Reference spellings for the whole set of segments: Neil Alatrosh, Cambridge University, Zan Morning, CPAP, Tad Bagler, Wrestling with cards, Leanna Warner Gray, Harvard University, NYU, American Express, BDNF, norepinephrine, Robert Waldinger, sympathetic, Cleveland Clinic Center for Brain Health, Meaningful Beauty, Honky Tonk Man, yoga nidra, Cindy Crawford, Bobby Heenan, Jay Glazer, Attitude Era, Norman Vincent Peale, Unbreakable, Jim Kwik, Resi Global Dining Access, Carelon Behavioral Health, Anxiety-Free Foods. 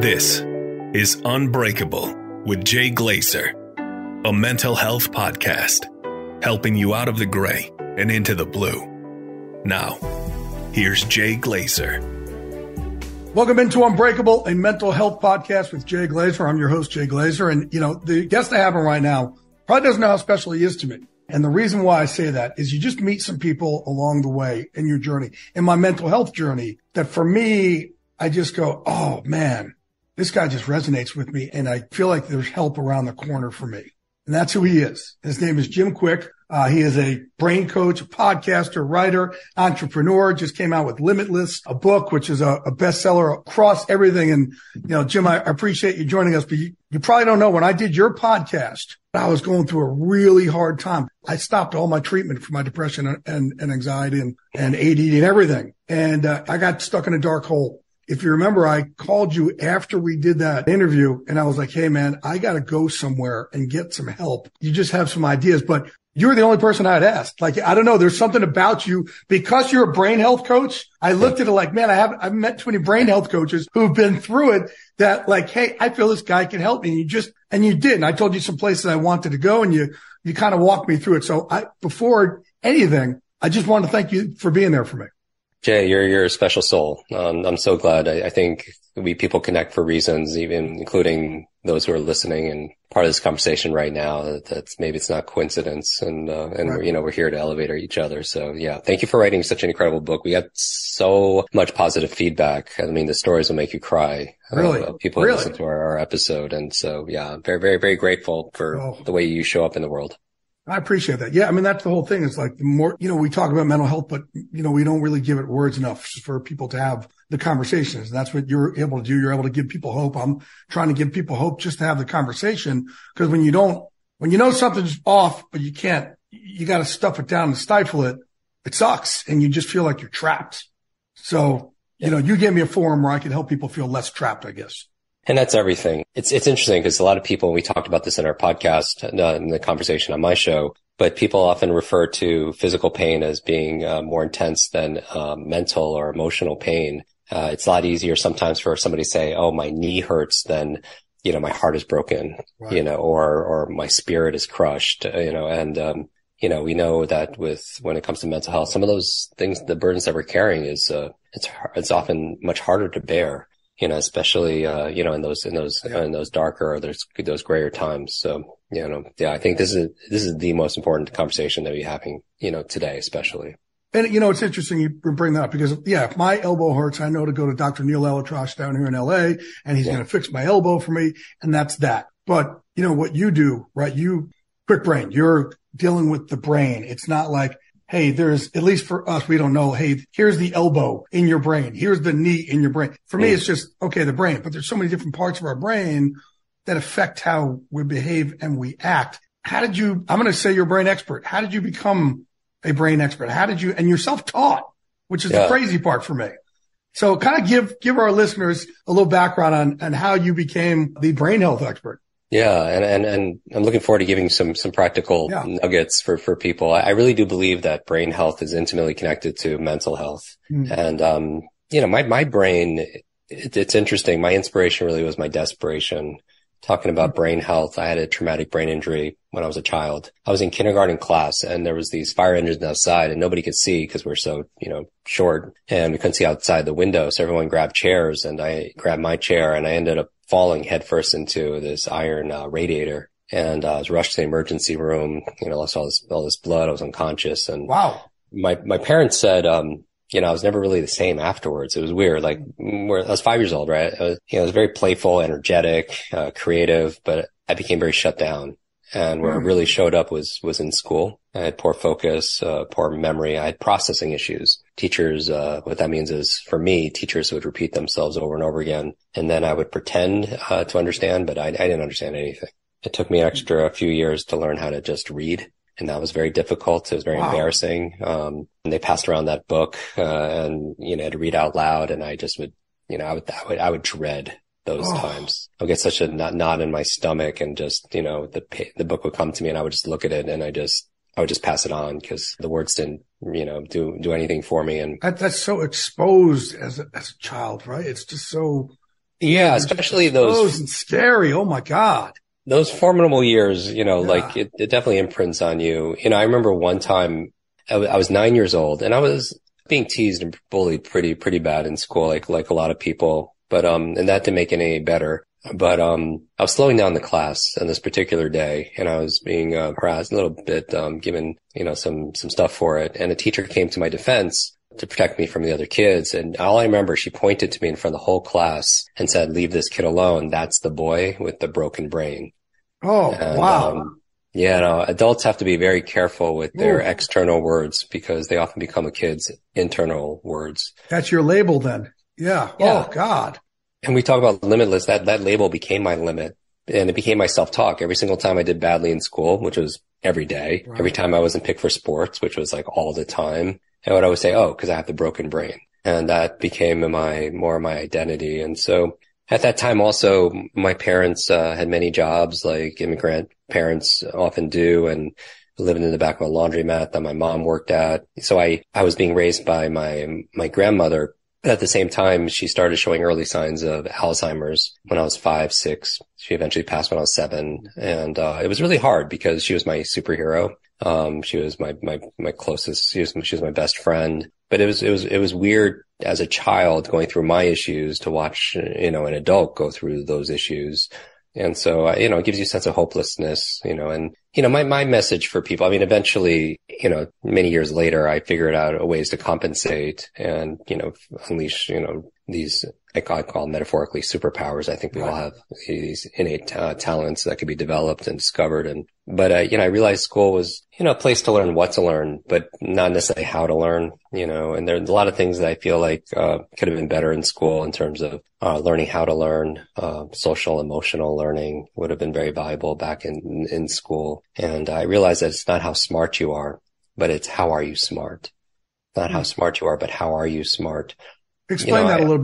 This is Unbreakable with Jay Glazer, a mental health podcast, helping you out of the gray and into the blue. Now, here's Jay Glazer. Welcome into Unbreakable, a mental health podcast with Jay Glazer. I'm your host, Jay Glazer. And, you know, the guest I have on right now probably doesn't know how special he is to me. And the reason why I say that is you just meet some people along the way in your journey, in my mental health journey, that for me, I just go, oh, man. This guy just resonates with me, and I feel like there's help around the corner for me. And that's who he is. His name is Jim Kwik. He is a brain coach, a podcaster, writer, entrepreneur, just came out with Limitless, a book, which is a bestseller across everything. And, you know, Jim, I appreciate you joining us, but you probably don't know, when I did your podcast, I was going through a really hard time. I stopped all my treatment for my depression and anxiety and ADD and everything. And I got stuck in a dark hole. If you remember, I called you after we did that interview and I was like, hey, man, I got to go somewhere and get some help. You just have some ideas, but you're the only person I'd asked. Like, I don't know. There's something about you because you're a brain health coach. I looked at it like, man, I've met too many brain health coaches who've been through it that like, hey, I feel this guy can help me. And you did. And I told you some places I wanted to go and you kind of walked me through it. So before anything, I just want to thank you for being there for me. Jay, you're a special soul. I'm so glad. I think people connect for reasons, even including those who are listening and part of this conversation right now. That's maybe it's not coincidence. And right. We're here to elevate each other. So yeah, thank you for writing such an incredible book. We got so much positive feedback. I mean, the stories will make you cry. Really? People who listen to our episode. And so yeah, very, very, very grateful for the way you show up in the world. I appreciate that. Yeah. I mean, that's the whole thing. It's like the more, we talk about mental health, but, we don't really give it words enough for people to have the conversations. And that's what you're able to do. You're able to give people hope. I'm trying to give people hope just to have the conversation. Cause when you know something's off, but you got to stuff it down and stifle it. It sucks. And you just feel like you're trapped. So, you gave me a forum where I could help people feel less trapped, I guess. And that's everything. It's interesting because a lot of people, we talked about this in our podcast, in the conversation on my show, but people often refer to physical pain as being more intense than mental or emotional pain. It's a lot easier sometimes for somebody to say, oh, my knee hurts than, my heart is broken, right. Or my spirit is crushed, we know that when it comes to mental health, some of those things, the burdens that we're carrying is, it's often much harder to bear. Especially, in those darker or those grayer times. So, I think this is the most important conversation that we're having, today, especially. And, it's interesting you bring that up because, if my elbow hurts, I know to go to Dr. Neil Alatrosh down here in LA and he's going to fix my elbow for me. And that's that. But, what you do, right? You quick brain, you're dealing with the brain. It's not like, hey, there's, at least for us, we don't know, hey, here's the elbow in your brain. Here's the knee in your brain. For me, it's just, okay, the brain. But there's so many different parts of our brain that affect how we behave and we act. I'm going to say you're a brain expert. How did you become a brain expert? And you're self-taught, which is the crazy part for me. So kind of give our listeners a little background on how you became the brain health expert. Yeah. And I'm looking forward to giving some practical nuggets for people. I really do believe that brain health is intimately connected to mental health. Mm-hmm. And, you know, my brain, it's interesting. My inspiration really was my desperation. Talking about brain health, I had a traumatic brain injury when I was a child. I was in kindergarten class and there was these fire engines outside and nobody could see because we're so, you know, short and we couldn't see outside the window. So everyone grabbed chairs and I grabbed my chair and I ended up falling headfirst into this iron radiator. And I was rushed to the emergency room, you know, lost all this blood. I was unconscious. And wow, my parents said, you know, I was never really the same afterwards. It was weird. Like, I was 5 years old, right? I was very playful, energetic, creative, but I became very shut down. And where it really showed up was in school. I had poor focus, poor memory. I had processing issues. Teachers, what that means is for me, teachers would repeat themselves over and over again. And then I would pretend to understand, but I didn't understand anything. It took me an extra few years to learn how to just read. And that was very difficult. It was very embarrassing. And they passed around that book, and, you know, to read out loud. And I just would, you know, I would dread those times. I would get such a knot in my stomach and just, you know, the book would come to me and I would just look at it and I would just pass it on because the words didn't, you know, do anything for me. And that's so exposed as a child, right? It's just so. Yeah. Especially those and scary. Oh my God. Those formidable years, you know, like it definitely imprints on you. You know, I remember one time I was 9 years old and I was being teased and bullied pretty bad in school, like a lot of people. But, and that didn't make it any better. But, I was slowing down the class on this particular day and I was being harassed a little bit, given, you know, some stuff for it. And a teacher came to my defense to protect me from the other kids. And all I remember, she pointed to me in front of the whole class and said, "Leave this kid alone. That's the boy with the broken brain." Oh, and, wow. Yeah, no, adults have to be very careful with their external words because they often become a kid's internal words. That's your label then. Yeah. Oh, God. And we talk about limitless. That label became my limit. And it became my self-talk. Every single time I did badly in school, which was every day, every time I wasn't picked for sports, which was like all the time, I would always say, because I have the broken brain. And that became more of my identity. And so at that time also, my parents had many jobs like immigrant parents often do, and living in the back of a laundromat that my mom worked at. So I was being raised by my grandmother. But at the same time, she started showing early signs of Alzheimer's when I was 5, 6. She eventually passed when I was 7. And it was really hard because she was my superhero. She was my closest, she was my best friend, but it was weird as a child going through my issues to watch, you know, an adult go through those issues. And so, you know, it gives you a sense of hopelessness, you know, and, you know, my message for people, I mean, eventually, you know, many years later, I figured out ways to compensate and, you know, unleash, you know, these, I call metaphorically superpowers. I think we all have these innate talents that could be developed and discovered. But you know, I realized school was, you know, a place to learn what to learn, but not necessarily how to learn, you know, and there's a lot of things that I feel like, could have been better in school in terms of, learning how to learn, social, emotional learning would have been very valuable back in school. And I realized that it's not how smart you are, but it's how are you smart? Not how smart you are, but how are you smart? Explain that a little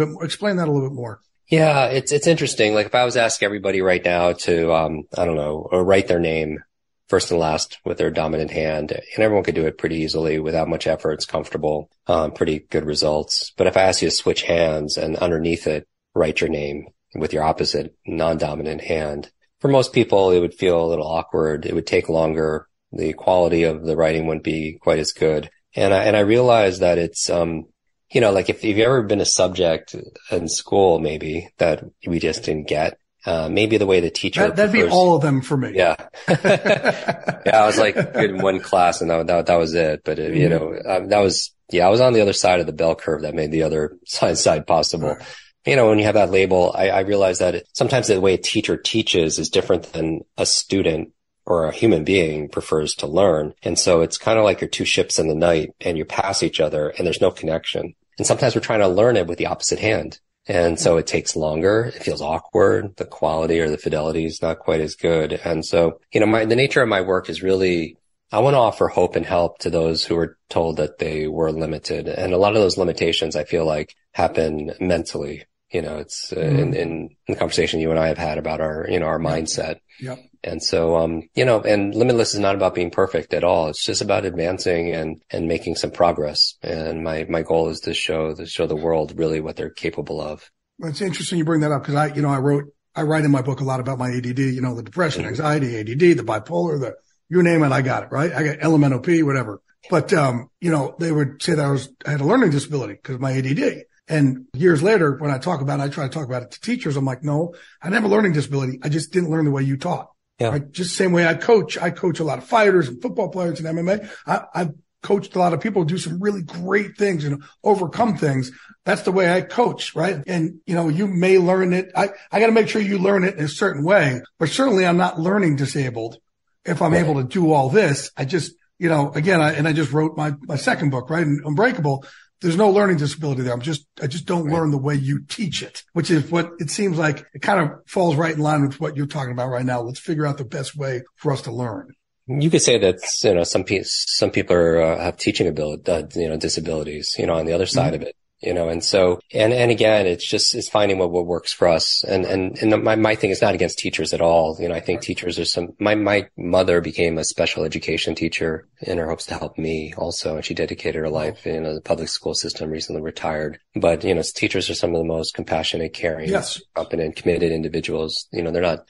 bit more. Yeah, it's interesting. Like if I was asking everybody right now to, I don't know, or write their name first and last with their dominant hand, and everyone could do it pretty easily without much effort. It's comfortable, pretty good results. But if I ask you to switch hands and underneath it, write your name with your opposite non-dominant hand, for most people, it would feel a little awkward. It would take longer. The quality of the writing wouldn't be quite as good. And I realized that it's, you know, like if you've ever been a subject in school, maybe that we just didn't get, maybe the way the teacher. That'd be all of them for me. Yeah. I was like good in one class and that was it. But it, you know, I was on the other side of the bell curve that made the other side possible. Right. You know, when you have that label, I realized that sometimes the way a teacher teaches is different than a student or a human being prefers to learn. And so it's kind of like you're two ships in the night and you pass each other and there's no connection. And sometimes we're trying to learn it with the opposite hand. And so it takes longer. It feels awkward. The quality or the fidelity is not quite as good. And so, you know, the nature of my work is really I want to offer hope and help to those who are told that they were limited. And a lot of those limitations, I feel like, happen mentally. You know, it's in the conversation you and I have had about our, you know, our mindset. Yep. And so, you know, and Limitless is not about being perfect at all. It's just about advancing and making some progress. And my goal is to show the world really what they're capable of. Well, it's interesting you bring that up because I write in my book a lot about my ADD, you know, the depression, anxiety, ADD, the bipolar, you name it, I got it, right? I got LMNOP, whatever. But, you know, they would say that I had a learning disability because of my ADD. And years later, when I talk about it, I try to talk about it to teachers. I'm like, no, I didn't have a learning disability. I just didn't learn the way you taught. Yeah. Right? Just the same way I coach a lot of fighters and football players and MMA. I've coached a lot of people do some really great things and overcome things. That's the way I coach, right? And, you know, you may learn it. I got to make sure you learn it in a certain way, but certainly I'm not learning disabled if I'm able to do all this. I just, you know, again, I just wrote my second book, right? Unbreakable. There's no learning disability there. I just don't learn the way you teach it, which is what it seems like it kind of falls right in line with what you're talking about right now. Let's figure out the best way for us to learn. You could say that, you know, some people are, have teaching ability, you know, disabilities, you know, on the other side of it, you know, and so, and again, it's finding what works for us. And my thing is not against teachers at all. You know, I think teachers are my mother became a special education teacher in her hopes to help me also. And she dedicated her life in the public school system, recently retired. But, you know, teachers are some of the most compassionate, caring, competent, committed individuals. You know, they're not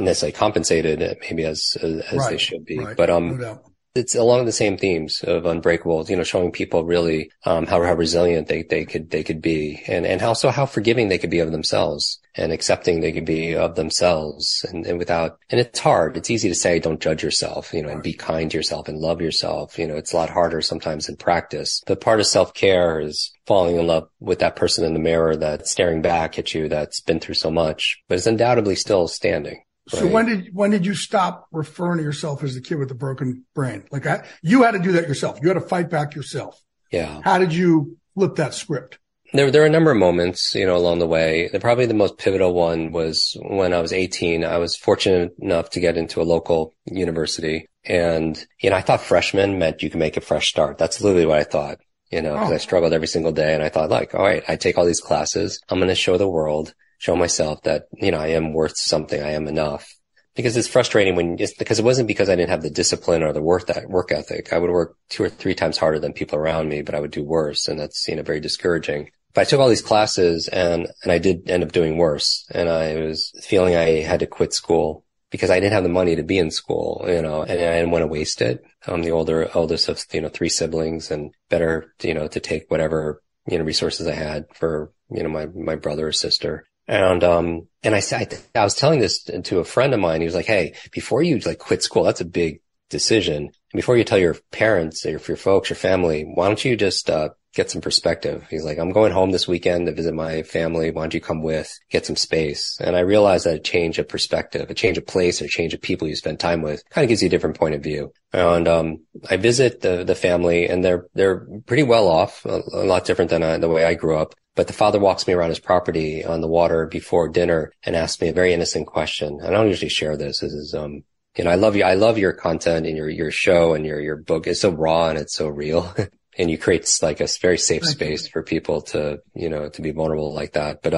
necessarily compensated maybe as they should be. Right. But, no doubt. It's along the same themes of Unbreakable, you know, showing people really, how resilient they could be and how forgiving they could be of themselves and accepting they could be of themselves and it's hard. It's easy to say, don't judge yourself, you know, and be kind to yourself and love yourself. You know, it's a lot harder sometimes in practice, but part of self-care is falling in love with that person in the mirror that's staring back at you, that's been through so much, but is undoubtedly still standing. Right. So when did you stop referring to yourself as the kid with the broken brain? Like you had to do that yourself. You had to fight back yourself. Yeah. How did you flip that script? There are a number of moments, you know, along the way. Probably the most pivotal one was when I was 18. I was fortunate enough to get into a local university, and you know, I thought freshman meant you can make a fresh start. That's literally what I thought. You know, because I struggled every single day, and I thought, like, all right, I take all these classes. I'm going to show the world. Show myself that, you know, I am worth something. I am enough. Because it's frustrating because it wasn't because I didn't have the discipline or the work ethic. I would work 2 or 3 times harder than people around me, but I would do worse. And that's, you know, very discouraging. But I took all these classes and I did end up doing worse. And I was feeling I had to quit school because I didn't have the money to be in school, you know, and I didn't want to waste it. I'm the oldest of, you know, 3 siblings, and better, you know, to take whatever, you know, resources I had for, you know, my brother or sister. And I was telling this to a friend of mine. He was like, hey, before you like quit school, that's a big decision. And before you tell your parents or your folks, your family, why don't you just, get some perspective? He's like, I'm going home this weekend to visit my family. Why don't you come with, get some space? And I realized that a change of perspective, a change of place, or a change of people you spend time with kind of gives you a different point of view. And, I visit the family, and they're pretty well off, a lot different than the way I grew up. But the father walks me around his property on the water before dinner and asks me a very innocent question. I don't usually share this. This is, you know, I love you. I love your content and your show and your book. It's so raw and it's so real. And you create like a very safe space for people to, you know, to be vulnerable like that. But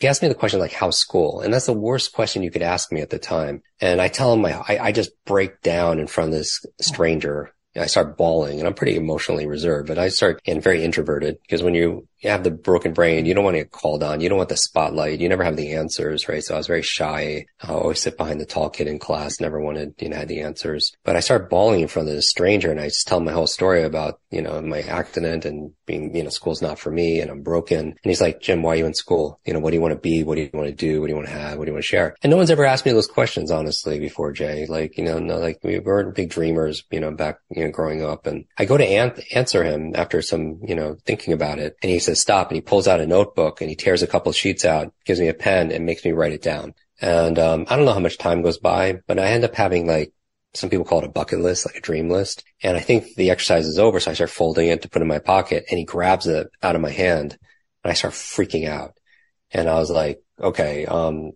he asked me the question, like, how's school? And that's the worst question you could ask me at the time. And I tell him I just break down in front of this stranger. I start bawling, and I'm pretty emotionally reserved, but I start getting very introverted because when you have the broken brain, you don't want to get called on. You don't want the spotlight. You never have the answers, right? So I was very shy. I always sit behind the tall kid in class, never wanted, you know, had the answers, but I start bawling in front of this stranger, and I just tell my whole story about, you know, my accident and being, you know, school's not for me and I'm broken. And he's like, Jim, why are you in school? You know, what do you want to be? What do you want to do? What do you want to have? What do you want to share? And no one's ever asked me those questions, honestly, before, Jay. Like, you know, no, like we weren't big dreamers, you know, back, you know, growing up. And I go to answer him after some, you know, thinking about it. And he says, stop. And he pulls out a notebook and he tears a couple of sheets out, gives me a pen, and makes me write it down. And, I don't know how much time goes by, but I end up having, like, some people call it a bucket list, like a dream list. And I think the exercise is over. So I start folding it to put in my pocket, and he grabs it out of my hand, and I start freaking out. And I was like, okay,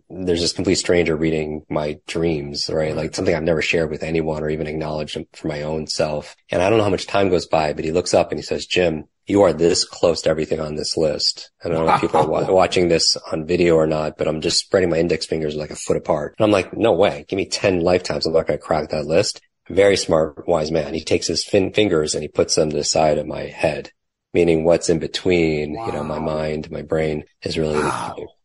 there's this complete stranger reading my dreams, right? Like something I've never shared with anyone or even acknowledged for my own self. And I don't know how much time goes by, but he looks up and he says, Jim, you are this close to everything on this list. I don't know if people are watching this on video or not, but I'm just spreading my index fingers like a foot apart. And I'm like, no way. Give me 10 lifetimes. I'm not going to crack that list. Very smart, wise man. He takes his fingers and he puts them to the side of my head, meaning what's in between, you know, my mind, my brain is really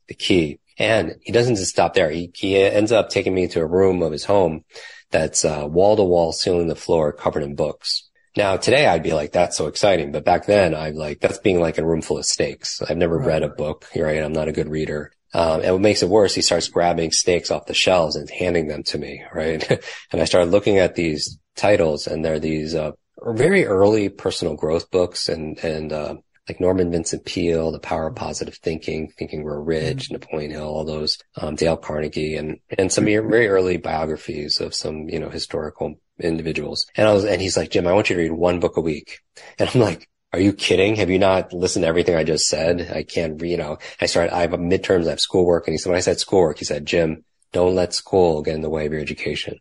the key. And he doesn't just stop there. He ends up taking me to a room of his home that's wall to wall, ceiling to floor, covered in books. Now, today I'd be like, that's so exciting. But back then I'm like, that's being like a room full of snakes. I've never read a book, right? I'm not a good reader. And what makes it worse, he starts grabbing snakes off the shelves and handing them to me, right? And I started looking at these titles, and they're these very early personal growth books and like Norman Vincent Peale, The Power of Positive Thinking, Thinking We're Rich, Napoleon Hill, all those, Dale Carnegie, and some very early biographies of some, you know, historical individuals. And he's like, Jim, I want you to read one book a week. And I'm like, are you kidding? Have you not listened to everything I just said? I can't, you know, I have midterms, I have schoolwork. And he said, when I said schoolwork, he said, Jim, don't let school get in the way of your education.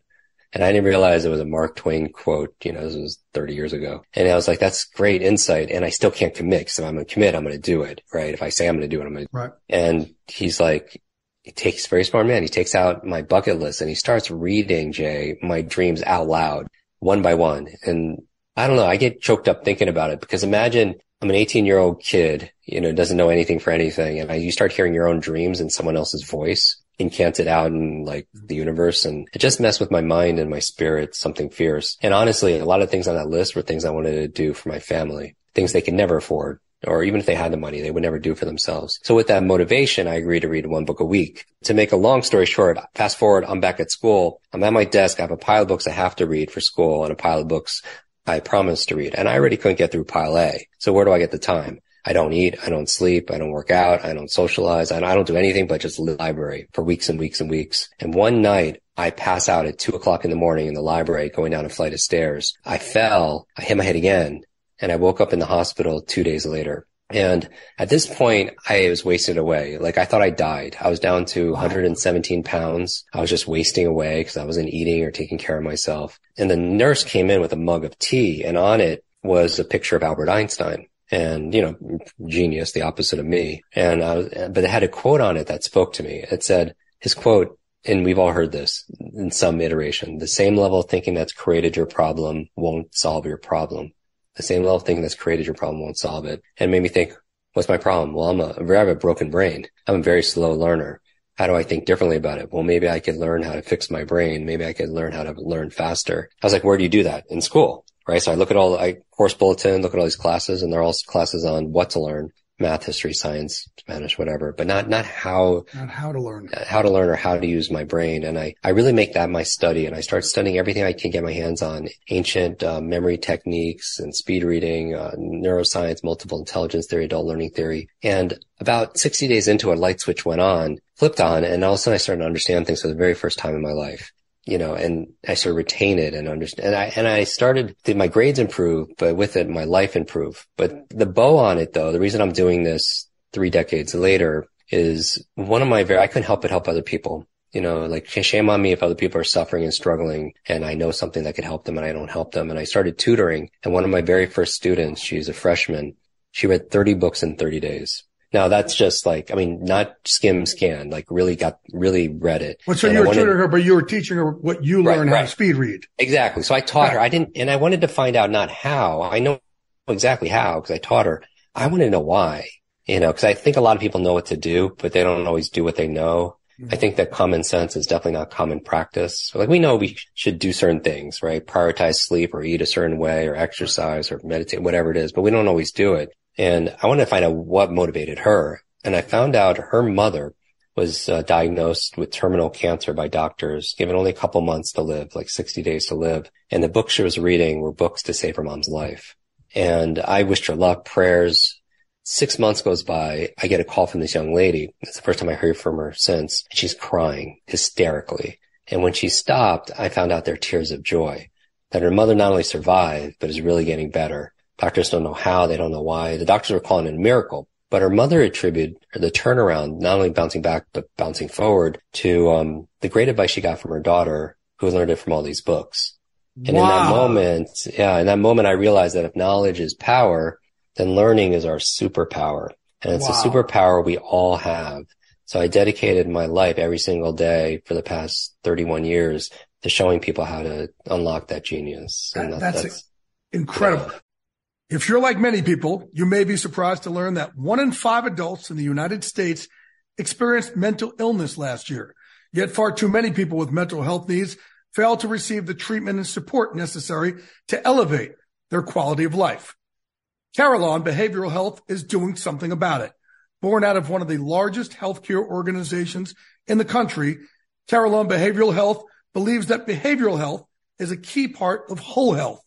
And I didn't realize it was a Mark Twain quote, you know, this was 30 years ago. And I was like, that's great insight. And I still can't commit. So if I'm going to commit, I'm going to do it, right? If I say I'm going to do it, I'm going to do it. Right. And he's like, very smart man. He takes out my bucket list and he starts reading, Jay, my dreams out loud, one by one. And I don't know, I get choked up thinking about it, because imagine I'm an 18-year-old kid, you know, doesn't know anything for anything. And you start hearing your own dreams in someone else's voice, incanted out in like the universe, and it just messed with my mind and my spirit, something fierce. And honestly, a lot of things on that list were things I wanted to do for my family, things they could never afford, or even if they had the money, they would never do for themselves. So with that motivation, I agreed to read one book a week. To make a long story short, fast forward, I'm back at school. I'm at my desk. I have a pile of books I have to read for school and a pile of books I promised to read. And I already couldn't get through pile A. So where do I get the time? I don't eat, I don't sleep, I don't work out, I don't socialize, I don't do anything but just library for weeks and weeks and weeks. And one night, I pass out at 2:00 in the morning in the library going down a flight of stairs. I fell, I hit my head again, and I woke up in the hospital 2 days later. And at this point, I was wasted away. Like, I thought I died. I was down to 117 pounds. I was just wasting away because I wasn't eating or taking care of myself. And the nurse came in with a mug of tea, and on it was a picture of Albert Einstein. And, you know, genius, the opposite of me. And but it had a quote on it that spoke to me. It said, his quote, and we've all heard this in some iteration, the same level of thinking that's created your problem won't solve your problem. The same level of thinking that's created your problem won't solve it. And it made me think, what's my problem? Well, I have a broken brain. I'm a very slow learner. How do I think differently about it? Well, maybe I could learn how to fix my brain. Maybe I could learn how to learn faster. I was like, where do you do that? In school. Right. So I look at all the course bulletin, look at all these classes, and they're all classes on what to learn, math, history, science, Spanish, whatever, but not how to learn or how to use my brain. And I really make that my study, and I start studying everything I can get my hands on, ancient memory techniques and speed reading, neuroscience, multiple intelligence theory, adult learning theory. And about 60 days into it, a light switch flipped on, and all of a sudden I started to understand things for the very first time in my life. You know, and I sort of retain it and understand. And I started, my grades improved, but with it, my life improved. But the bow on it, though, the reason I'm doing this 3 decades later is one of my I couldn't help but help other people. You know, like, shame on me if other people are suffering and struggling and I know something that could help them and I don't help them. And I started tutoring. And one of my very first students, she's a freshman, she read 30 books in 30 days. Now that's just like, I mean, not scan, like really read it. Well, so you were tutoring her, but you were teaching her what you learned how to speed read. Exactly. So I taught her. I wanted to find out not how. I know exactly how because I taught her. I want to know why, you know, because I think a lot of people know what to do, but they don't always do what they know. I think that common sense is definitely not common practice. Like, we know we should do certain things, right? Prioritize sleep or eat a certain way or exercise or meditate, whatever it is, but we don't always do it. And I wanted to find out what motivated her. And I found out her mother was diagnosed with terminal cancer by doctors, given only a couple months to live, like 60 days to live. And the books she was reading were books to save her mom's life. And I wished her luck, prayers. 6 months goes by. I get a call from this young lady. It's the first time I heard from her since. And she's crying hysterically. And when she stopped, I found out there were tears of joy, that her mother not only survived, but is really getting better. Doctors don't know how, they don't know why. The doctors were calling it a miracle. But her mother attributed the turnaround, not only bouncing back, but bouncing forward, to the great advice she got from her daughter, who learned it from all these books. And in that moment, I realized that if knowledge is power, then learning is our superpower. And it's a superpower we all have. So I dedicated my life every single day for the past 31 years to showing people how to unlock that genius. And that's incredible. Yeah. If you're like many people, you may be surprised to learn that 1 in 5 adults in the United States experienced mental illness last year. Yet far too many people with mental health needs fail to receive the treatment and support necessary to elevate their quality of life. Carelon Behavioral Health is doing something about it. Born out of one of the largest healthcare organizations in the country, Carelon Behavioral Health believes that behavioral health is a key part of whole health.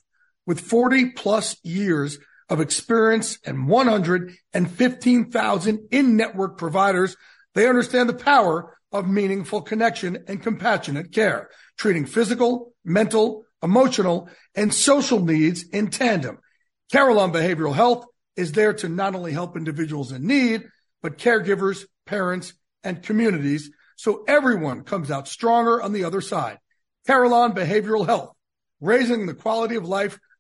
With 40-plus years of experience and 115,000 in-network providers, they understand the power of meaningful connection and compassionate care, treating physical, mental, emotional, and social needs in tandem. Carelon Behavioral Health is there to not only help individuals in need, but caregivers, parents, and communities, so everyone comes out stronger on the other side. Carelon Behavioral Health, raising the quality of life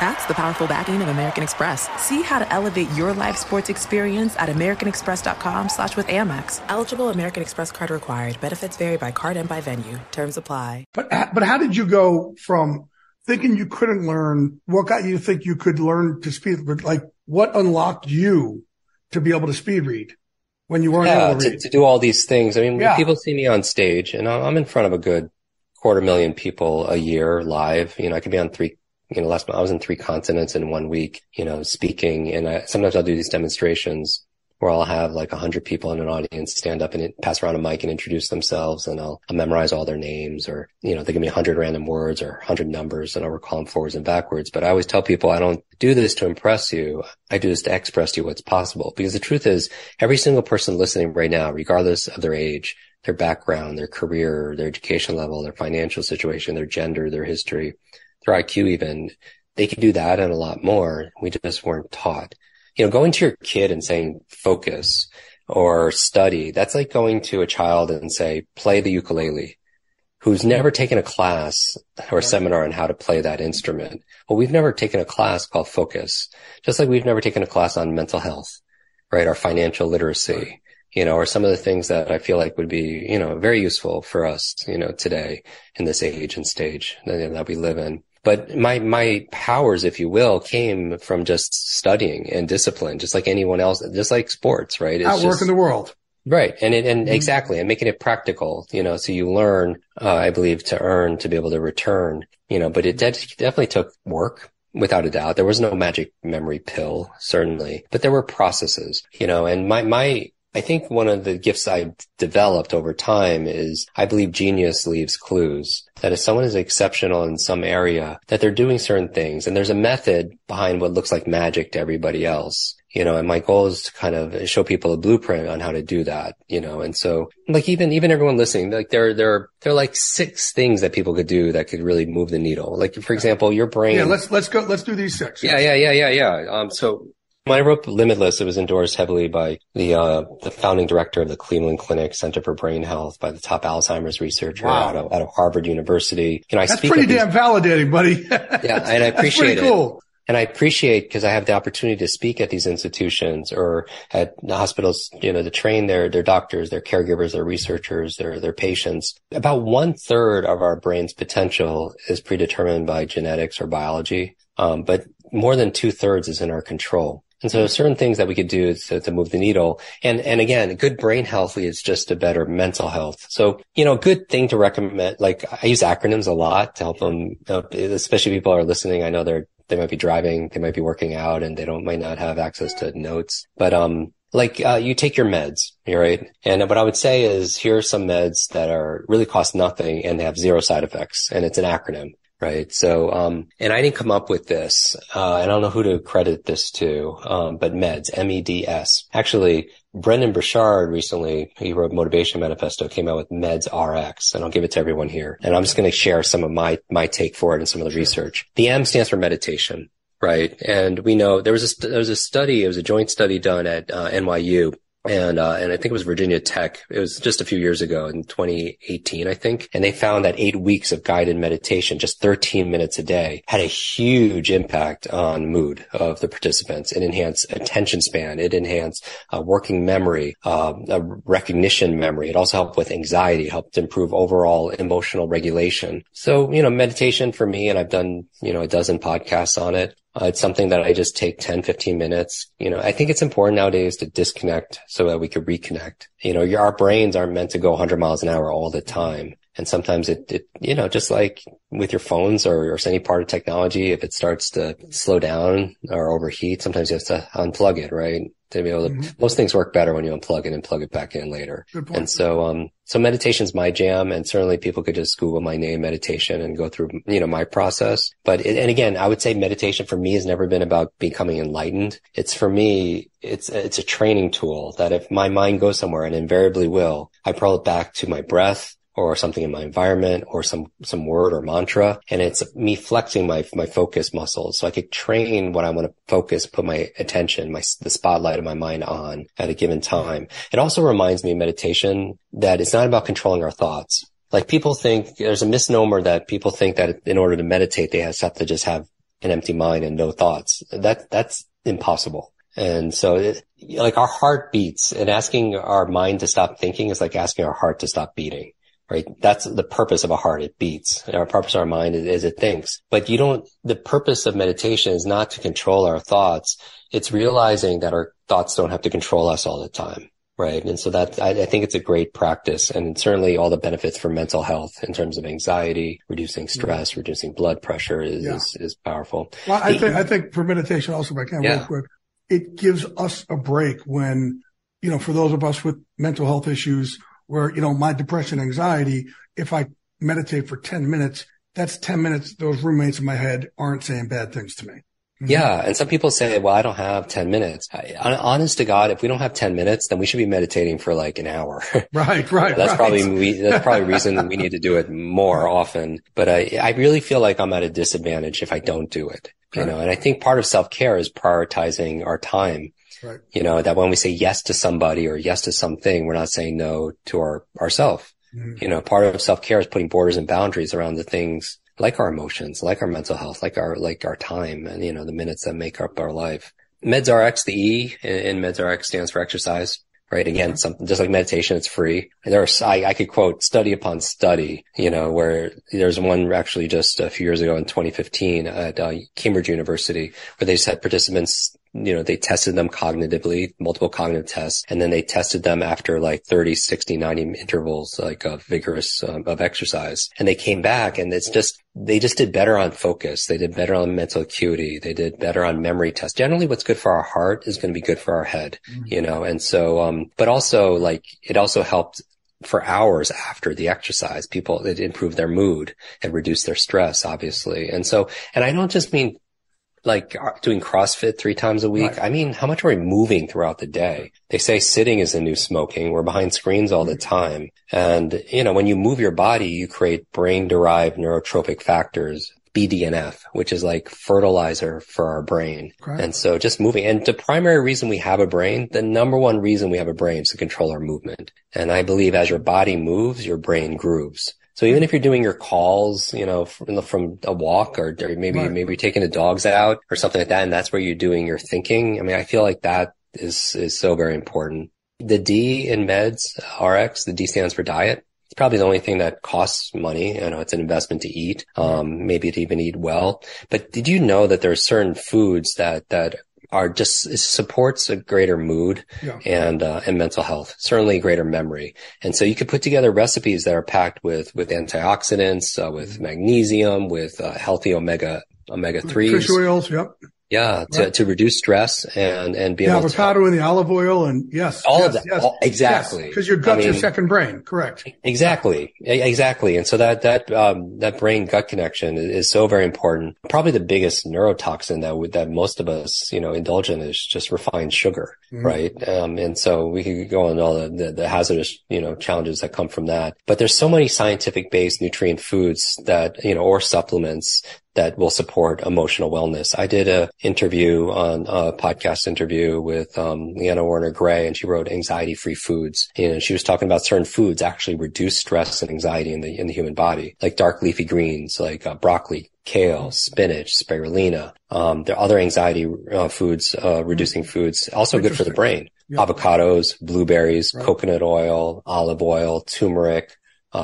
That's the powerful backing of American Express. See how to elevate your live sports experience at americanexpress.com/withAmex. Eligible American Express card required. Benefits vary by card and by venue. Terms apply. But how did you go from thinking you couldn't learn? What got you to think you could learn to speed? What unlocked you to be able to speed read when you weren't able to read? To do all these things. When people see me on stage, and I'm in front of a good 250,000 people a year live. I could be on 3. Last month I was in 3 continents in 1 week, speaking. And sometimes I'll do these demonstrations where I'll have 100 people in an audience stand up and pass around a mic and introduce themselves. And I'll memorize all their names, or, they give me 100 random words or 100 numbers, and I'll recall them forwards and backwards. But I always tell people, I don't do this to impress you. I do this to express to you what's possible. Because the truth is, every single person listening right now, regardless of their age, their background, their career, their education level, their financial situation, their gender, their history, their IQ even, they can do that and a lot more. We just weren't taught. Going to your kid and saying focus or study, that's like going to a child and say, play the ukulele, who's never taken a class or a seminar on how to play that instrument. Well, we've never taken a class called focus, just like we've never taken a class on mental health, right? Our financial literacy, or some of the things that I feel like would be, very useful for us, today in this age and stage that we live in. But my powers, if you will, came from just studying and discipline, just like anyone else, just like sports, right? Outworking the world. Right. Exactly. And making it practical, so you learn, I believe, to earn, to be able to return, but it definitely took work. Without a doubt. There was no magic memory pill, certainly, but there were processes, and I think one of the gifts I've developed over time is I believe genius leaves clues, that if someone is exceptional in some area, that they're doing certain things, and there's a method behind what looks like magic to everybody else, and my goal is to kind of show people a blueprint on how to do that, and so even everyone listening, there are 6 things that people could do that could really move the needle. For example, your brain. Yeah. Let's do these 6. Yeah. When I wrote Limitless, it was endorsed heavily by the founding director of the Cleveland Clinic Center for Brain Health, by the top Alzheimer's researcher out of Harvard University. That's pretty damn validating, buddy. Yeah, and I appreciate it. That's pretty cool. And I appreciate, because I have the opportunity to speak at these institutions or at the hospitals, you know, to train their doctors, their caregivers, their researchers, their patients. About 1/3 of our brain's potential is predetermined by genetics or biology. But more than 2/3 is in our control. And so certain things that we could do to move the needle. And again, good brain health leads just to better mental health. So, you know, a good thing to recommend, like I use acronyms a lot to help them, especially people are listening. I know they might be driving, they might be working out, and they might not have access to notes, but, you take your meds, right? And what I would say is here are some meds that are really cost nothing and have zero side effects. And it's an acronym. Right. So, and I didn't come up with this. I don't know who to credit this to, but MEDS, M-E-D-S. Actually, Brendan Burchard recently, he wrote Motivation Manifesto, came out with MEDS RX, and I'll give it to everyone here. And I'm just going to share some of my take for it and some of the research. The M stands for meditation, right? And we know there was a study, it was a joint study done at NYU. And I think it was Virginia Tech. It was just a few years ago in 2018, I think. And they found that 8 weeks of guided meditation, just 13 minutes a day, had a huge impact on mood of the participants. It enhanced attention span. It enhanced working memory, recognition memory. It also helped with anxiety, helped improve overall emotional regulation. So, you know, meditation for me, and I've done, you know, 12 podcasts on it. It's something that I just take 10, 15 minutes. You know, I think it's important nowadays to disconnect so that we could reconnect. You know, our brains aren't meant to go 100 miles an hour all the time. And sometimes it you know, just like with your phones or any part of technology, if it starts to slow down or overheat, sometimes you have to unplug it, right? To be able to, most things work better when you unplug it and plug it back in later. Good point. And so, so meditation's my jam, and certainly people could just Google my name, meditation, and go through, you know, my process. But and again, I would say meditation for me has never been about becoming enlightened. It's for me, it's a training tool that if my mind goes somewhere, and invariably will, I pull it back to my breath, or something in my environment, or some word or mantra. And it's me flexing my focus muscles. So I could train what I want to focus, put my attention, the spotlight of my mind on at a given time. It also reminds me of meditation that it's not about controlling our thoughts. Like people think there's a misnomer that people think that in order to meditate, they have to just have an empty mind and no thoughts. That's impossible. And so like our heart beats, and asking our mind to stop thinking is like asking our heart to stop beating. Right? That's the purpose of a heart. It beats. And our purpose of our mind is it thinks. But the purpose of meditation is not to control our thoughts. It's realizing that our thoughts don't have to control us all the time. Right. And so I think it's a great practice, and certainly all the benefits for mental health in terms of anxiety, reducing stress, reducing blood pressure is powerful. Well, I think for meditation also, if I can real quick, it gives us a break when, you know, for those of us with mental health issues, where, you know, my depression, anxiety, if I meditate for 10 minutes, that's 10 minutes those roommates in my head aren't saying bad things to me. Mm-hmm. Yeah. And some people say, well, I don't have 10 minutes. Honest to God, if we don't have 10 minutes, then we should be meditating for like an hour. Right. That's probably reason that we need to do it more often. But I really feel like I'm at a disadvantage if I don't do it, you know, and I think part of self-care is prioritizing our time. Right. You know, that when we say yes to somebody or yes to something, we're not saying no to ourselves. Mm-hmm. You know, part of self-care is putting borders and boundaries around the things like our emotions, like our mental health, like our time, and, you know, the minutes that make up our life. MedsRx, the E in MedsRx stands for exercise. Right. Again, something just like meditation, it's free. And I could quote study upon study, you know, where there's one actually just a few years ago in 2015 at Cambridge University, where they just had participants, you know, they tested them cognitively, multiple cognitive tests, and then they tested them after like 30, 60, 90 intervals, like of vigorous of exercise. And they came back, and it's just, they just did better on focus. They did better on mental acuity. They did better on memory tests. Generally, what's good for our heart is going to be good for our head, you know? And so, but also like it also helped for hours after the exercise. People, it improved their mood and reduced their stress, obviously. And so, and I don't just mean like doing CrossFit 3 times a week. Right. I mean, how much are we moving throughout the day? They say sitting is the new smoking. We're behind screens all the time. And, you know, when you move your body, you create brain-derived neurotropic factors, BDNF, which is like fertilizer for our brain. Right. And so just moving. And the primary reason we have a brain, the number one reason we have a brain, is to control our movement. And I believe as your body moves, your brain grooves. So even if you're doing your calls, you know, from a walk or maybe taking the dogs out or something like that, and that's where you're doing your thinking. I mean, I feel like that is so very important. The D in meds, RX, the D stands for diet. It's probably the only thing that costs money. I know it's an investment to eat, maybe to even eat well. But did you know that there are certain foods that are just supports a greater mood and mental health, certainly greater memory. And so you could put together recipes that are packed with antioxidants, with magnesium, with healthy omega-3s. Fish oils, yep. Yeah, to reduce stress and be able to. The avocado and the olive oil and of that. Yes, exactly. Because your gut's your second brain, correct. Exactly. And so that brain gut connection is so very important. Probably the biggest neurotoxin that most of us, indulge in is just refined sugar, right? And so we could go on all the hazardous, challenges that come from that. But there's so many scientific based nutrient foods that, or supplements that will support emotional wellness. I did a podcast interview with Leanna Warner Gray, and she wrote Anxiety-Free Foods. She was talking about certain foods actually reduce stress and anxiety in the human body, like dark leafy greens, like broccoli, kale, spinach, spirulina. There are other anxiety foods, reducing foods, also good for the brain. Yeah. Avocados, blueberries, coconut oil, olive oil, turmeric.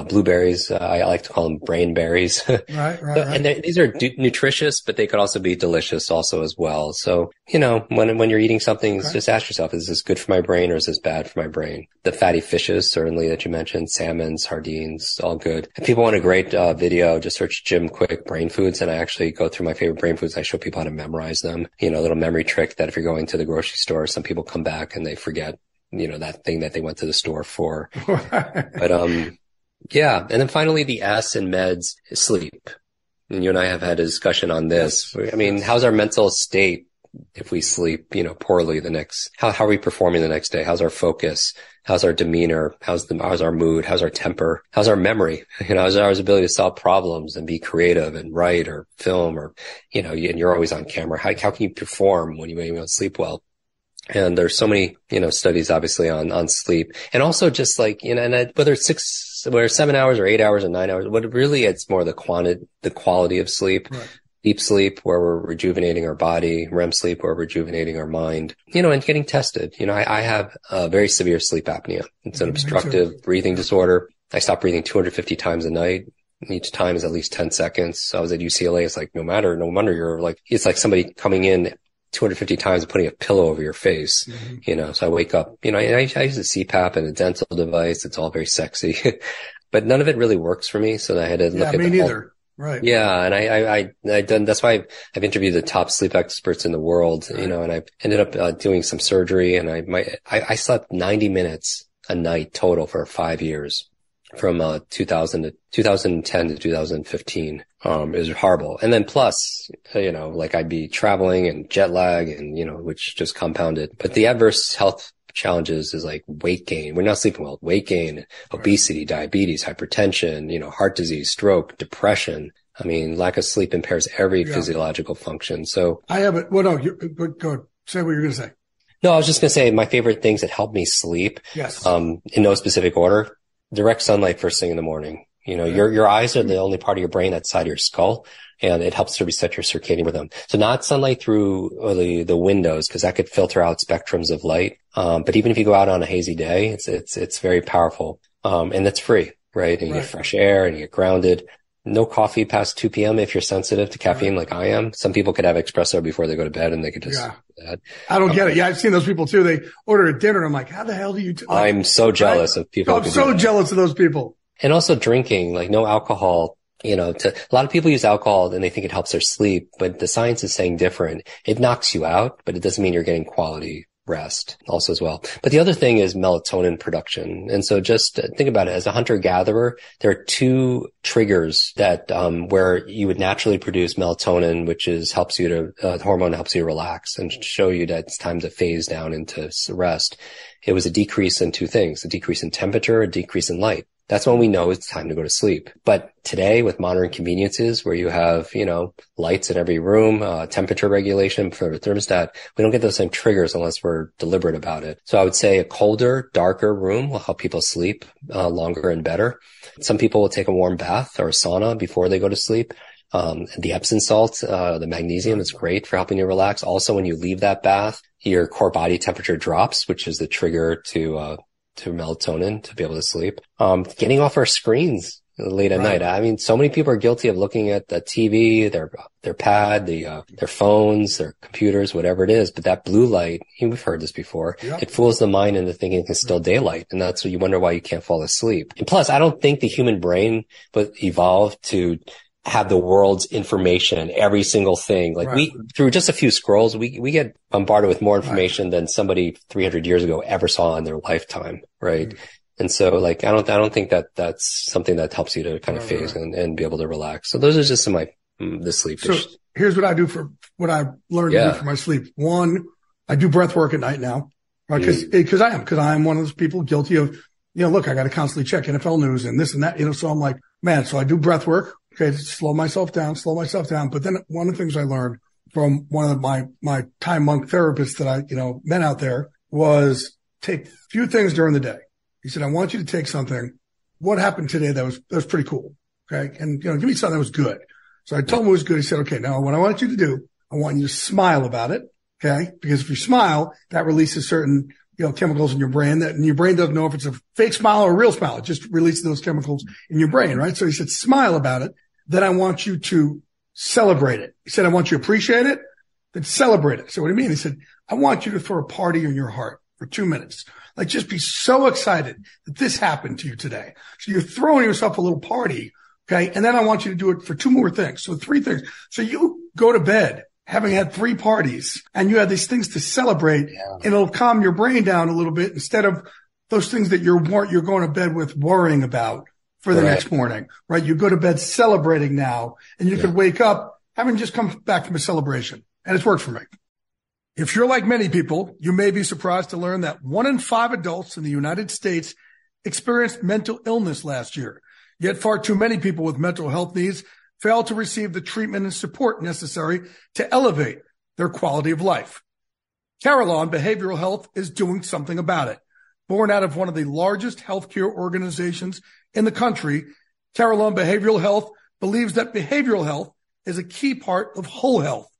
Blueberries, I like to call them brain berries. Right. And these are nutritious, but they could also be delicious also as well. So, when you're eating something, just ask yourself, is this good for my brain or is this bad for my brain? The fatty fishes, certainly, that you mentioned, salmon, sardines, all good. If people want a great video, just search Jim Kwik brain foods. And I actually go through my favorite brain foods. I show people how to memorize them, a little memory trick that if you're going to the grocery store, some people come back and they forget, that thing that they went to the store for. But, yeah. And then finally, the S in meds is sleep. And you and I have had a discussion on this. I mean, how's our mental state if we sleep, poorly how are we performing the next day? How's our focus? How's our demeanor? How's our mood? How's our temper? How's our memory? How's our ability to solve problems and be creative and write or film or, and you're always on camera. How can you perform when you don't sleep well? And there's so many, studies obviously on sleep, and also just like, whether it's 7 hours or 8 hours or 9 hours, what really it's more the quality of sleep, deep sleep where we're rejuvenating our body, REM sleep where we're rejuvenating our mind, and getting tested. I have a very severe sleep apnea. It's an obstructive breathing disorder. I stop breathing 250 times a night. Each time is at least 10 seconds. So I was at UCLA. It's like, no wonder you're like, it's like somebody coming in 250 times and putting a pillow over your face, so I wake up, and I use a CPAP and a dental device. It's all very sexy, but none of it really works for me. So I had to look at the whole. Right. Yeah. And I done, that's why I've interviewed the top sleep experts in the world, and I ended up doing some surgery, and I slept 90 minutes a night total for 5 years. From 2010 to 2015, it was horrible. And then plus, I'd be traveling and jet lag and, which just compounded. But the adverse health challenges is like weight gain. We're not sleeping well. Weight gain, obesity, diabetes, hypertension, heart disease, stroke, depression. I mean, lack of sleep impairs every physiological function. So I have it. Well, no, go ahead. Say what you're going to say. No, I was just going to say my favorite things that help me sleep. Yes. In no specific order. Direct sunlight first thing in the morning. Your eyes are the only part of your brain outside of your skull, and it helps to reset your circadian rhythm. So not sunlight through the windows, because that could filter out spectrums of light. But even if you go out on a hazy day, it's very powerful. And that's free, right? And you get fresh air and you get grounded. No coffee past 2 p.m. if you're sensitive to caffeine like I am. Some people could have espresso before they go to bed and they could just do that. I don't get it. Yeah, I've seen those people too. They order a dinner and I'm like, how the hell do you do that? I'm so jealous of people. I'm so jealous of those people. And also drinking, like no alcohol. A lot of people use alcohol and they think it helps their sleep, but the science is saying different. It knocks you out, but it doesn't mean you're getting quality rest also as well. But the other thing is melatonin production. And so just think about it as a hunter gatherer, there are two triggers that, where you would naturally produce melatonin, which is the hormone helps you to relax and show you that it's time to phase down into rest. It was a decrease in two things, a decrease in temperature, a decrease in light. that's when we know it's time to go to sleep. But today, with modern conveniences where you have, you know, lights in every room, temperature regulation for the thermostat, we don't get those same triggers unless we're deliberate about it. So I would say a colder, darker room will help people sleep longer and better. Some people will take a warm bath or a sauna before they go to sleep. The Epsom salt, the magnesium is great for helping you relax. Also, when you leave that bath, your core body temperature drops, which is the trigger to melatonin to be able to sleep. Getting off our screens late at night. I mean, so many people are guilty of looking at the TV, their pad, their phones, their computers, whatever it is. But that blue light, we've heard this before, it fools the mind into thinking it's still daylight. And that's what you wonder why you can't fall asleep. And plus, I don't think the human brain evolved to have the world's information, every single thing. We, through just a few scrolls, we get bombarded with more information than somebody 300 years ago ever saw in their lifetime. And so I don't think that that's something that helps you to kind of phase and be able to relax. So those are just some the sleep. So here's what I do for what I learned to do for my sleep. One, I do breath work at night now, because I am one of those people guilty of, look, I got to constantly check NFL news and this and that, so I'm like, man, so I do breath work. Okay, slow myself down. But then one of the things I learned from one of my Thai monk therapists that I, met out there was take a few things during the day. He said, I want you to take something. What happened today that was pretty cool? Okay. And, give me something that was good. So I told him it was good. He said, okay, now what I want you to do, I want you to smile about it. Okay. Because if you smile, that releases certain, chemicals in your brain and your brain doesn't know if it's a fake smile or a real smile. It just releases those chemicals in your brain. Right. So he said, smile about it. Then I want you to celebrate it. He said, I want you to appreciate it, then celebrate it. So what do you mean? He said, I want you to throw a party in your heart for 2 minutes. Like just be so excited that this happened to you today. So you're throwing yourself a little party. Okay. And then I want you to do it for two more things. So three things. So you go to bed having had three parties and you have these things to celebrate and it'll calm your brain down a little bit instead of those things that you're going to bed with worrying about for the next morning, right? You go to bed celebrating now and you could wake up having just come back from a celebration. And it's worked for me. If you're like many people, you may be surprised to learn that 1 in 5 adults in the United States experienced mental illness last year. Yet far too many people with mental health needs fail to receive the treatment and support necessary to elevate their quality of life. Carelon Behavioral Health is doing something about it. Born out of one of the largest healthcare organizations in the country, Carelon Behavioral Health believes that behavioral health is a key part of whole health.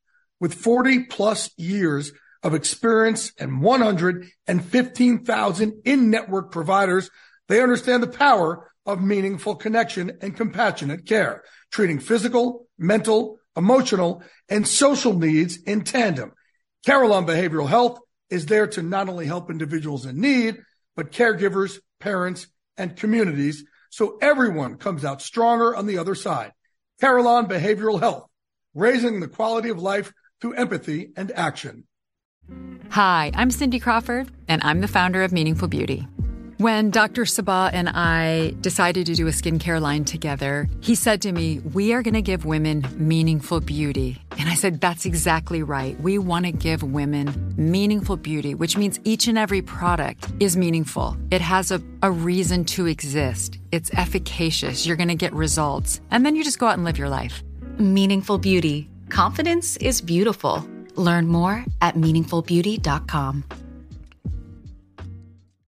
With 40 plus years of experience and 115,000 in-network providers, they understand the power of meaningful connection and compassionate care, treating physical, mental, emotional, and social needs in tandem. Carelon Behavioral Health is there to not only help individuals in need, but caregivers, parents, and communities, so everyone comes out stronger on the other side. Carelon Behavioral Health, raising the quality of life through empathy and action. Hi, I'm Cindy Crawford, and I'm the founder of Meaningful Beauty. When Dr. Sabah and I decided to do a skincare line together, he said to me, we are going to give women meaningful beauty. And I said, that's exactly right. We want to give women meaningful beauty, which means each and every product is meaningful. It has a reason to exist. It's efficacious. You're going to get results. And then you just go out and live your life. Meaningful Beauty. Confidence is beautiful. Learn more at meaningfulbeauty.com.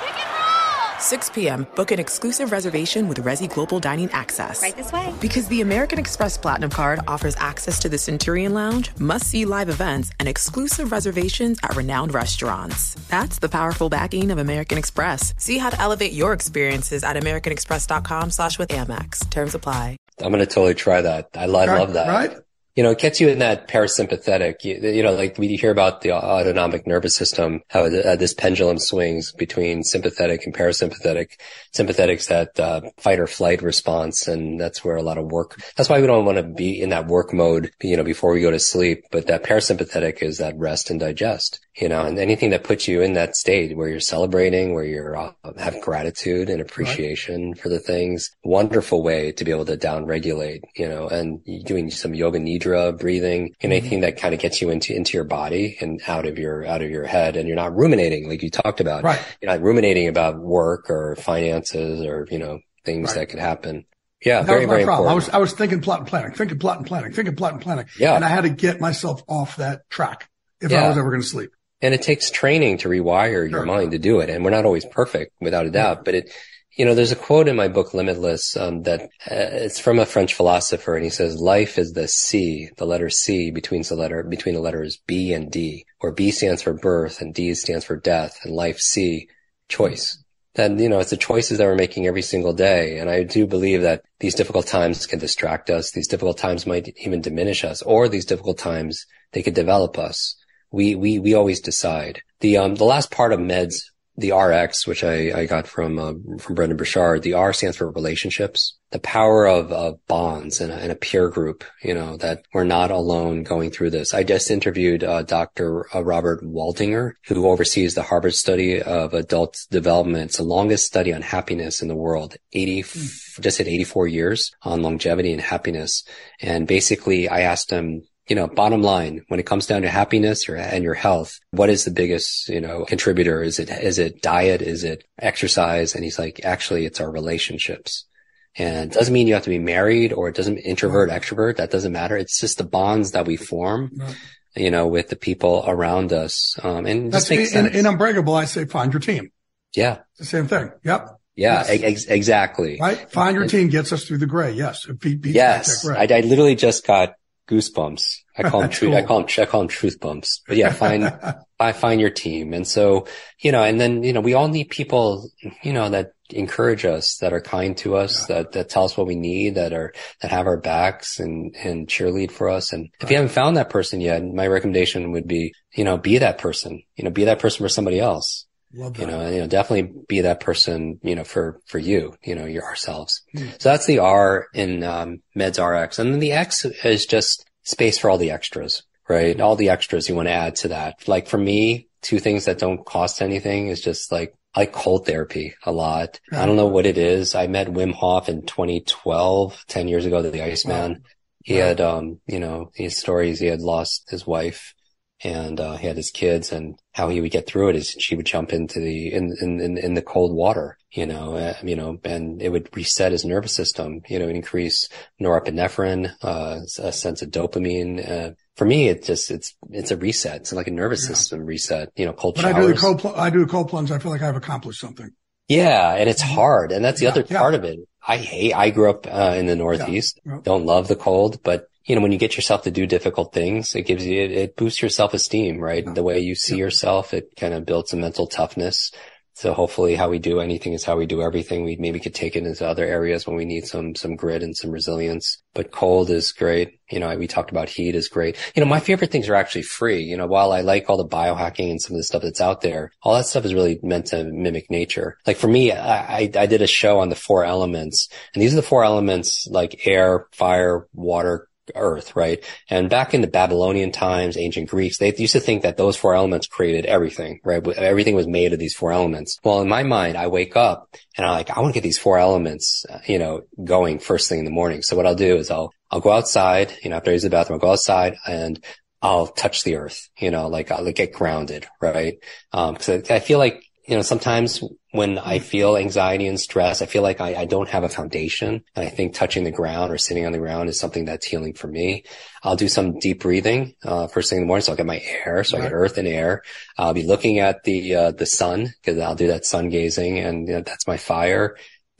pick and roll! 6 p.m., book an exclusive reservation with Resi Global Dining Access. Right this way. Because the American Express Platinum Card offers access to the Centurion Lounge, must-see live events, and exclusive reservations at renowned restaurants. That's the powerful backing of American Express. See how to elevate your experiences at americanexpress.com/withAmex. Terms apply. I'm going to totally try that. I love that. Right? It gets you in that parasympathetic, like we hear about the autonomic nervous system, how this pendulum swings between sympathetic and parasympathetic. Sympathetic's that fight or flight response, and that's where a lot of work, that's why we don't want to be in that work mode, before we go to sleep. But that parasympathetic is that rest and digest. you know, and anything that puts you in that state where you're celebrating, where you're have gratitude and appreciation for the things, wonderful way to be able to downregulate, you know, and doing some yoga nidra breathing and anything that kind of gets you into your body and out of your head. And you're not ruminating, like you talked about, you're not ruminating about work or finances or, you know, things that could happen. Yeah, very, very important. I was thinking plot and planning, Yeah. And I had to get myself off that track if I was ever going to sleep. And it takes training to rewire your mind to do it. And we're not always perfect, without a doubt, but it, you know, there's a quote in my book, Limitless, that it's from a French philosopher, and he says, life is the C, the letter C between the letters B and D, where B stands for birth and D stands for death, and life C, choice. Then, you know, it's the choices that we're making every single day. And I do believe that these difficult times can distract us. These difficult times might even diminish us, or these difficult times, they could develop us. We always decide. The last part of meds, the RX, which I got from Brendan Burchard, the R stands for relationships, the power of bonds and a peer group, you know, that we're not alone going through this. I just interviewed Dr. Robert Waldinger, who oversees the Harvard study of adult development. It's the longest study on happiness in the world, just hit 84 years on longevity and happiness. And basically I asked him, you know, bottom line, when it comes down to happiness and your health, what is the biggest, you know, contributor? Is it diet? Is it exercise? And he's like, actually, it's our relationships. And it doesn't mean you have to be married, or it doesn't introvert, extrovert. That doesn't matter. It's just the bonds that we form, you know, with the people around us. And that's just in Unbreakable, I say, find your team. Yeah. It's the same thing. Yep. Yeah, yes. Exactly. Right. Find your team gets us through the gray. Yes. Yes. Gray. I literally just got goosebumps. I call them truth bumps. But yeah, find your team. And so, you know, and then, you know, we all need people, you know, that encourage us, that are kind to us, that tell us what we need, that have our backs and cheerlead for us. And if you haven't found that person yet, my recommendation would be, you know, be that person, for somebody else. Love that. You know, definitely be that person, you know, for you, you know, yourselves. So that's the R in, meds RX. And then the X is just space for all the extras, right? All the extras you want to add to that. Like for me, two things that don't cost anything is just like, I like cold therapy a lot. I don't know what it is. I met Wim Hof in 2012, 10 years ago, the Iceman. Wow. He had, you know, his stories. He had lost his wife. And, he had his kids, and how he would get through it is she would jump into the, in the cold water, you know, and it would reset his nervous system, you know, increase norepinephrine, a sense of dopamine. For me, it just, it's a reset. It's like a nervous system reset, you know, cold showers. But I do a cold plunge. I feel like I've accomplished something. Yeah. And it's hard. And that's the other part of it. I grew up, in the Northeast. Yeah. Don't love the cold, but you know, when you get yourself to do difficult things, it gives you, it boosts your self-esteem, right? The way you see yourself, it kind of builds a mental toughness. So hopefully how we do anything is how we do everything. We maybe could take it into other areas when we need some grit and some resilience, but cold is great. You know, we talked about heat is great. You know, my favorite things are actually free. You know, while I like all the biohacking and some of the stuff that's out there, all that stuff is really meant to mimic nature. Like for me, I did a show on the 4 elements, and these are the 4 elements, like air, fire, water, earth, right? And back in the Babylonian times, ancient Greeks, they used to think that those 4 elements created everything, right? Everything was made of these 4 elements. Well, in my mind, I wake up and I'm like, I want to get these 4 elements, you know, going first thing in the morning. So what I'll do is I'll go outside, you know, after I use the bathroom, I'll go outside and I'll touch the earth, you know, like I'll get grounded, right? So I feel like, you know, sometimes when I feel anxiety and stress, I feel like I don't have a foundation. And I think touching the ground or sitting on the ground is something that's healing for me. I'll do some deep breathing, first thing in the morning. So I'll get my air. So I get earth and air. I'll be looking at the sun, cause I'll do that sun gazing, and you know, that's my fire.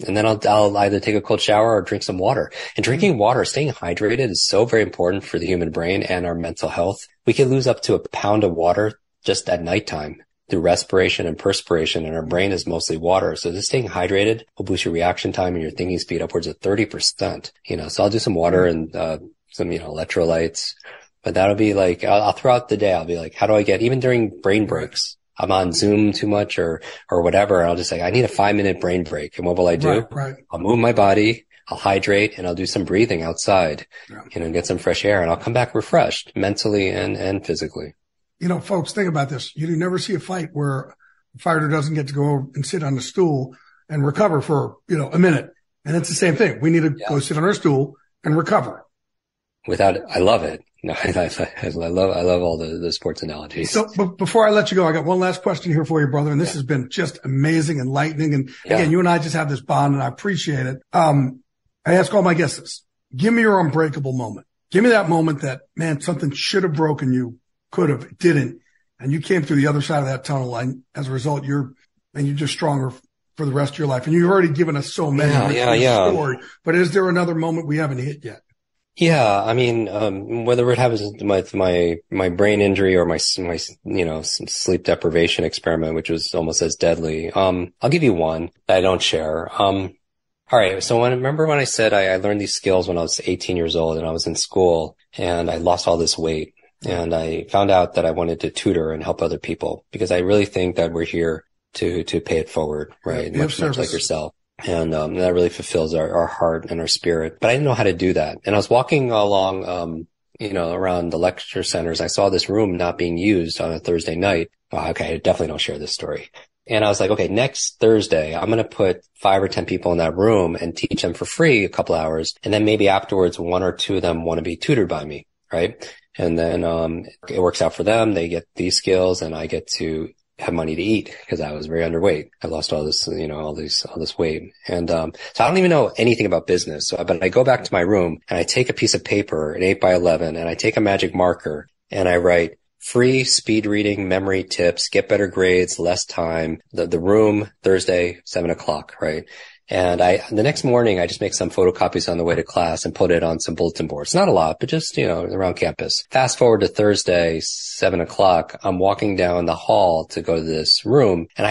And then I'll either take a cold shower or drink some water. And drinking water, staying hydrated, is so very important for the human brain and our mental health. We can lose up to a pound of water just at nighttime, through respiration and perspiration, and our brain is mostly water. So just staying hydrated will boost your reaction time and your thinking speed upwards of 30%, you know, so I'll do some water and, some, you know, electrolytes, but that'll be like, I'll throughout the day, I'll be like, how do I get, even during brain breaks, I'm on Zoom too much or whatever. I'll just say, I need a 5-minute brain break. And what will I do? Right. I'll move my body, I'll hydrate, and I'll do some breathing outside, you know, and get some fresh air, and I'll come back refreshed mentally and physically. you know, folks, think about this. You never see a fight where a fighter doesn't get to go and sit on the stool and recover for, you know, a minute. And it's the same thing. We need to go sit on our stool and recover. Without it, I love it. No, I love all the sports analogies. So before I let you go, I got one last question here for you, brother. And this has been just amazing, enlightening. And again, you and I just have this bond and I appreciate it. I ask all my guests this. Give me your unbreakable moment. Give me that moment that, man, something should have broken you, could have, didn't. And you came through the other side of that tunnel. And as a result, you're just stronger for the rest of your life. And you've already given us so many. Story, but is there another moment we haven't hit yet? Yeah, I mean, whether it happens to my brain injury or my sleep deprivation experiment, which was almost as deadly. I'll give you one that I don't share. All right. So remember when I said I learned these skills when I was 18 years old and I was in school and I lost all this weight and I found out that I wanted to tutor and help other people because I really think that we're here to pay it forward, right? Much like yourself. And that really fulfills our heart and our spirit. But I didn't know how to do that. And I was walking along, around the lecture centers. I saw this room not being used on a Thursday night. Oh, okay, I definitely don't share this story. And I was like, okay, next Thursday, I'm going to put 5 or 10 people in that room and teach them for free a couple hours. And then maybe afterwards, 1 or 2 of them want to be tutored by me, right? And then it works out for them. They get these skills and I get to have money to eat because I was very underweight. I lost all this, all this weight. And so I don't even know anything about business. So, but I go back to my room and I take a piece of paper, an 8x11, and I take a magic marker and I write free speed reading, memory tips, get better grades, less time, the room, Thursday, 7:00, right? And the next morning, I just make some photocopies on the way to class and put it on some bulletin boards. Not a lot, but just, around campus. Fast forward to Thursday, 7:00. I'm walking down the hall to go to this room. And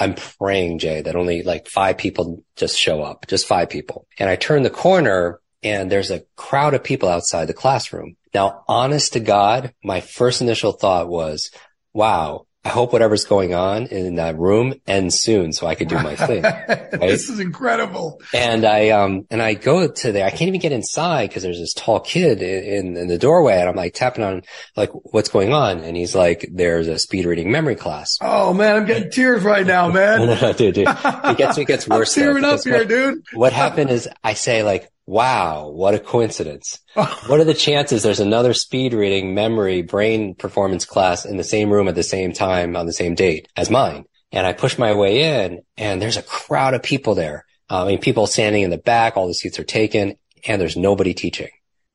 I'm praying, Jay, that only like 5 people just show up, just 5 people. And I turn the corner and there's a crowd of people outside the classroom. Now, honest to God, my first initial thought was, wow, I hope whatever's going on in that room ends soon so I could do my thing. Right? This is incredible. And I go to there. I can't even get inside because there's this tall kid in the doorway. And I'm like tapping on, like, what's going on? And he's like, there's a speed reading memory class. Oh man, I'm getting tears right now, man. No, dude. It gets worse. I'm tearing up here, dude. What happened is I say like, wow, what a coincidence. What are the chances there's another speed reading, memory, brain performance class in the same room at the same time on the same date as mine? And I push my way in and there's a crowd of people there. I mean, people standing in the back, all the seats are taken and there's nobody teaching.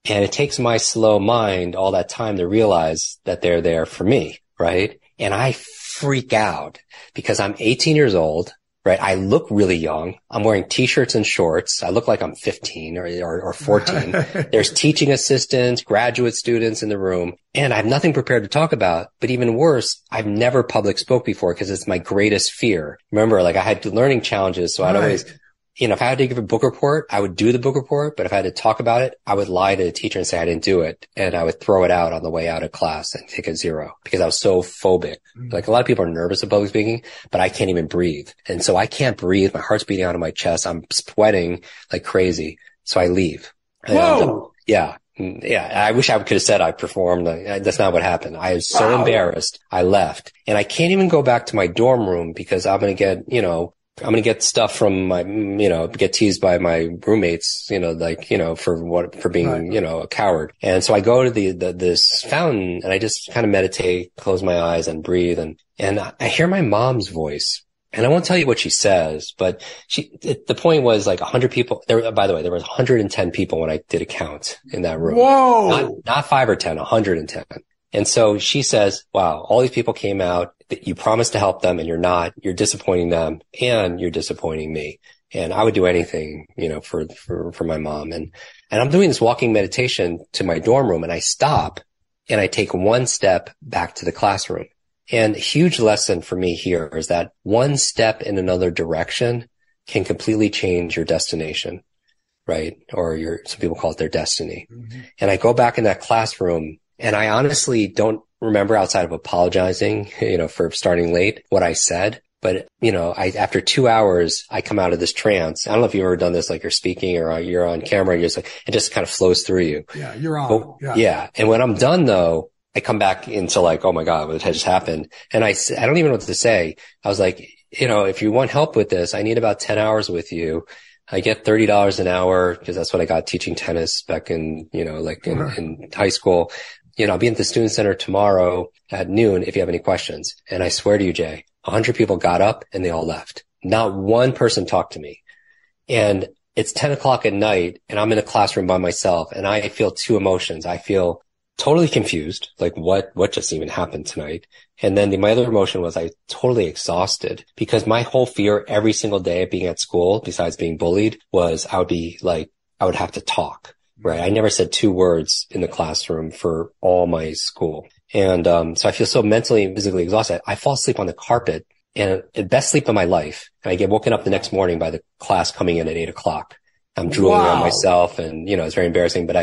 And it takes my slow mind all that time to realize that they're there for me, right? And I freak out because I'm 18 years old. Right. I look really young. I'm wearing t-shirts and shorts. I look like I'm 15 or 14. There's teaching assistants, graduate students in the room, and I have nothing prepared to talk about. But even worse, I've never public spoke before because it's my greatest fear. Remember, like I had learning challenges. So I'd always, if I had to give a book report, I would do the book report. But if I had to talk about it, I would lie to the teacher and say I didn't do it. And I would throw it out on the way out of class and take a 0 because I was so phobic. Like a lot of people are nervous of public speaking, but I can't even breathe. And so I can't breathe. My heart's beating out of my chest. I'm sweating like crazy. So I leave. Whoa. Yeah. I wish I could have said I performed. That's not what happened. I was so embarrassed. I left and I can't even go back to my dorm room because I'm going to get, I'm going to get stuff from my, get teased by my roommates, for being, a coward. And so I go to this fountain and I just kind of meditate, close my eyes and breathe. And I hear my mom's voice and I won't tell you what she says, but the point was like 100 people there. By the way, there was 110 people when I did a count in that room. Whoa! Not 5 or 10, 110. And so she says, wow, all these people came out that you promised to help them and you're not, you're disappointing them and you're disappointing me. And I would do anything, for my mom. And I'm doing this walking meditation to my dorm room and I stop and I take one step back to the classroom. And a huge lesson for me here is that one step in another direction can completely change your destination, right? Or some people call it their destiny. Mm-hmm. And I go back in that classroom. And I honestly don't remember outside of apologizing, for starting late, what I said. But, after 2 hours, I come out of this trance. I don't know if you've ever done this, like you're speaking or you're on camera and you're just like, it just kind of flows through you. Yeah. You're on. But, yeah. And when I'm done though, I come back into like, oh my God, what just happened? And I don't even know what to say. I was like, you know, if you want help with this, I need about 10 hours with you. I get $30 an hour because that's what I got teaching tennis back in, you know, like in high school. You know, I'll be at the student center tomorrow at noon if you have any questions. And I swear to you, Jay, 100 people got up and they all left. Not one person talked to me. And it's 10 o'clock at night and I'm in a classroom by myself and I feel two emotions. I feel totally confused, like what just even happened tonight? And then my other emotion was I totally exhausted because my whole fear every single day of being at school, besides being bullied, was I would have to talk, right? I never said two words in the classroom for all my school. And so I feel so mentally and physically exhausted. I fall asleep on the carpet and best sleep of my life. And I get woken up the next morning by the class coming in at 8 o'clock. I'm drooling on myself and, you know, it's very embarrassing, but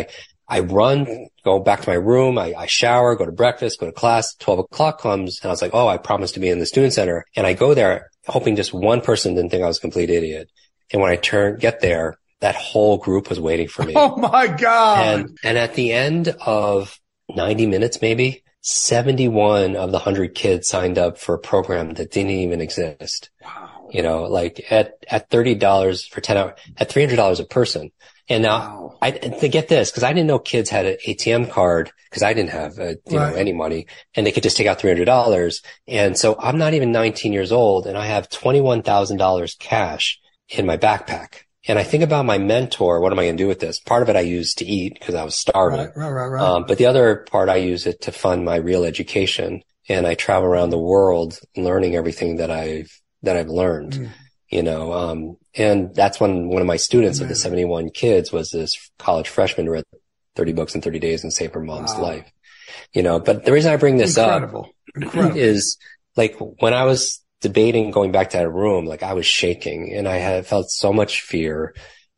I run, go back to my room, I shower, go to breakfast, go to class, 12 o'clock comes, and I was like, oh, I promised to be in the student center. And I go there hoping just one person didn't think I was a complete idiot. And when I get there, that whole group was waiting for me. Oh my God. And at the end of 90 minutes, maybe 71 of the 100 kids signed up for a program that didn't even exist. Wow. You know, like at $30 for 10 hours, at $300 a person. And now to get this, because I didn't know kids had an ATM card because I didn't have any money, and they could just take out $300. And so I'm not even 19 years old and I have $21,000 cash in my backpack. And I think about my mentor, what am I going to do with this? Part of it I used to eat because I was starving. Right. But the other part I use it to fund my real education. And I travel around the world learning everything that I've learned. Mm. You know, and that's when one of my students of the 71 kids was this college freshman who read 30 books in 30 days and saved her mom's life. You know, but the reason I bring this up is like when I was debating going back to that room, like I was shaking and I had felt so much fear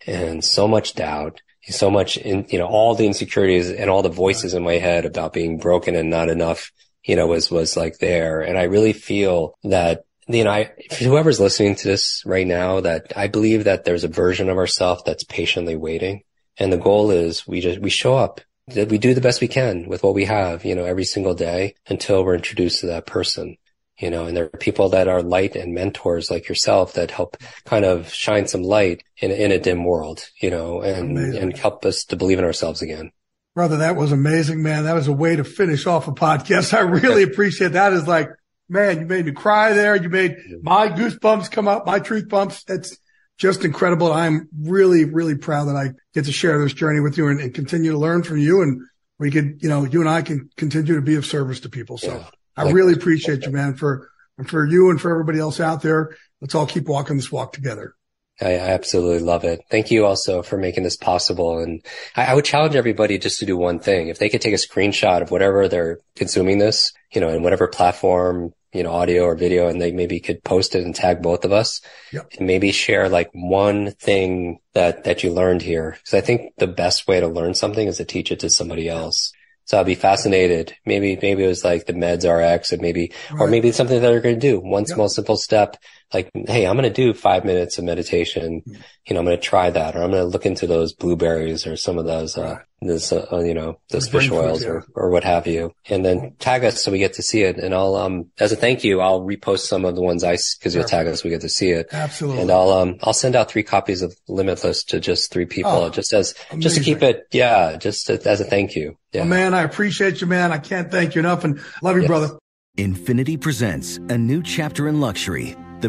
and so much doubt, so much in, you know, all the insecurities and all the voices in my head about being broken and not enough, you know, was like there. And I really feel that, you know, whoever's listening to this right now, that I believe that there's a version of ourselves that's patiently waiting. And the goal is we show up, that we do the best we can with what we have, you know, every single day until we're introduced to that person, you know, and there are people that are light and mentors like yourself that help kind of shine some light in a dim world, you know, and help us to believe in ourselves again. Brother, that was amazing, man. That was a way to finish off a podcast. I really appreciate that. Is like, man, you made me cry there. You made my goosebumps come up, my truth bumps. It's just incredible. I'm really, really proud that I get to share this journey with you and continue to learn from you. And we could, you know, you and I can continue to be of service to people. So I really appreciate you, man, for you and for everybody else out there. Let's all keep walking this walk together. I absolutely love it. Thank you also for making this possible. And I would challenge everybody just to do one thing. If they could take a screenshot of whatever they're consuming this, you know, in whatever platform, you know, audio or video, and they maybe could post it and tag both of us and maybe share like one thing that you learned here. Cause I think the best way to learn something is to teach it to somebody else. So I'll be fascinated. Maybe it was like the meds RX and or maybe it's something that they're going to do. One small, simple step, like, hey, I'm going to do 5 minutes of meditation. Mm-hmm. You know, I'm going to try that, or I'm going to look into those blueberries or some of those, you know, those fish oils or what have you. And then tag us so we get to see it. And I'll, as a thank you, I'll repost some of the ones cause you'll tag us. We get to see it. Absolutely. And I'll send out 3 copies of Limitless to just 3 people just to keep it. Yeah. As a thank you. Yeah. Well, man, I appreciate you, man. I can't thank you enough, and love you, brother. Infiniti presents a new chapter in luxury, the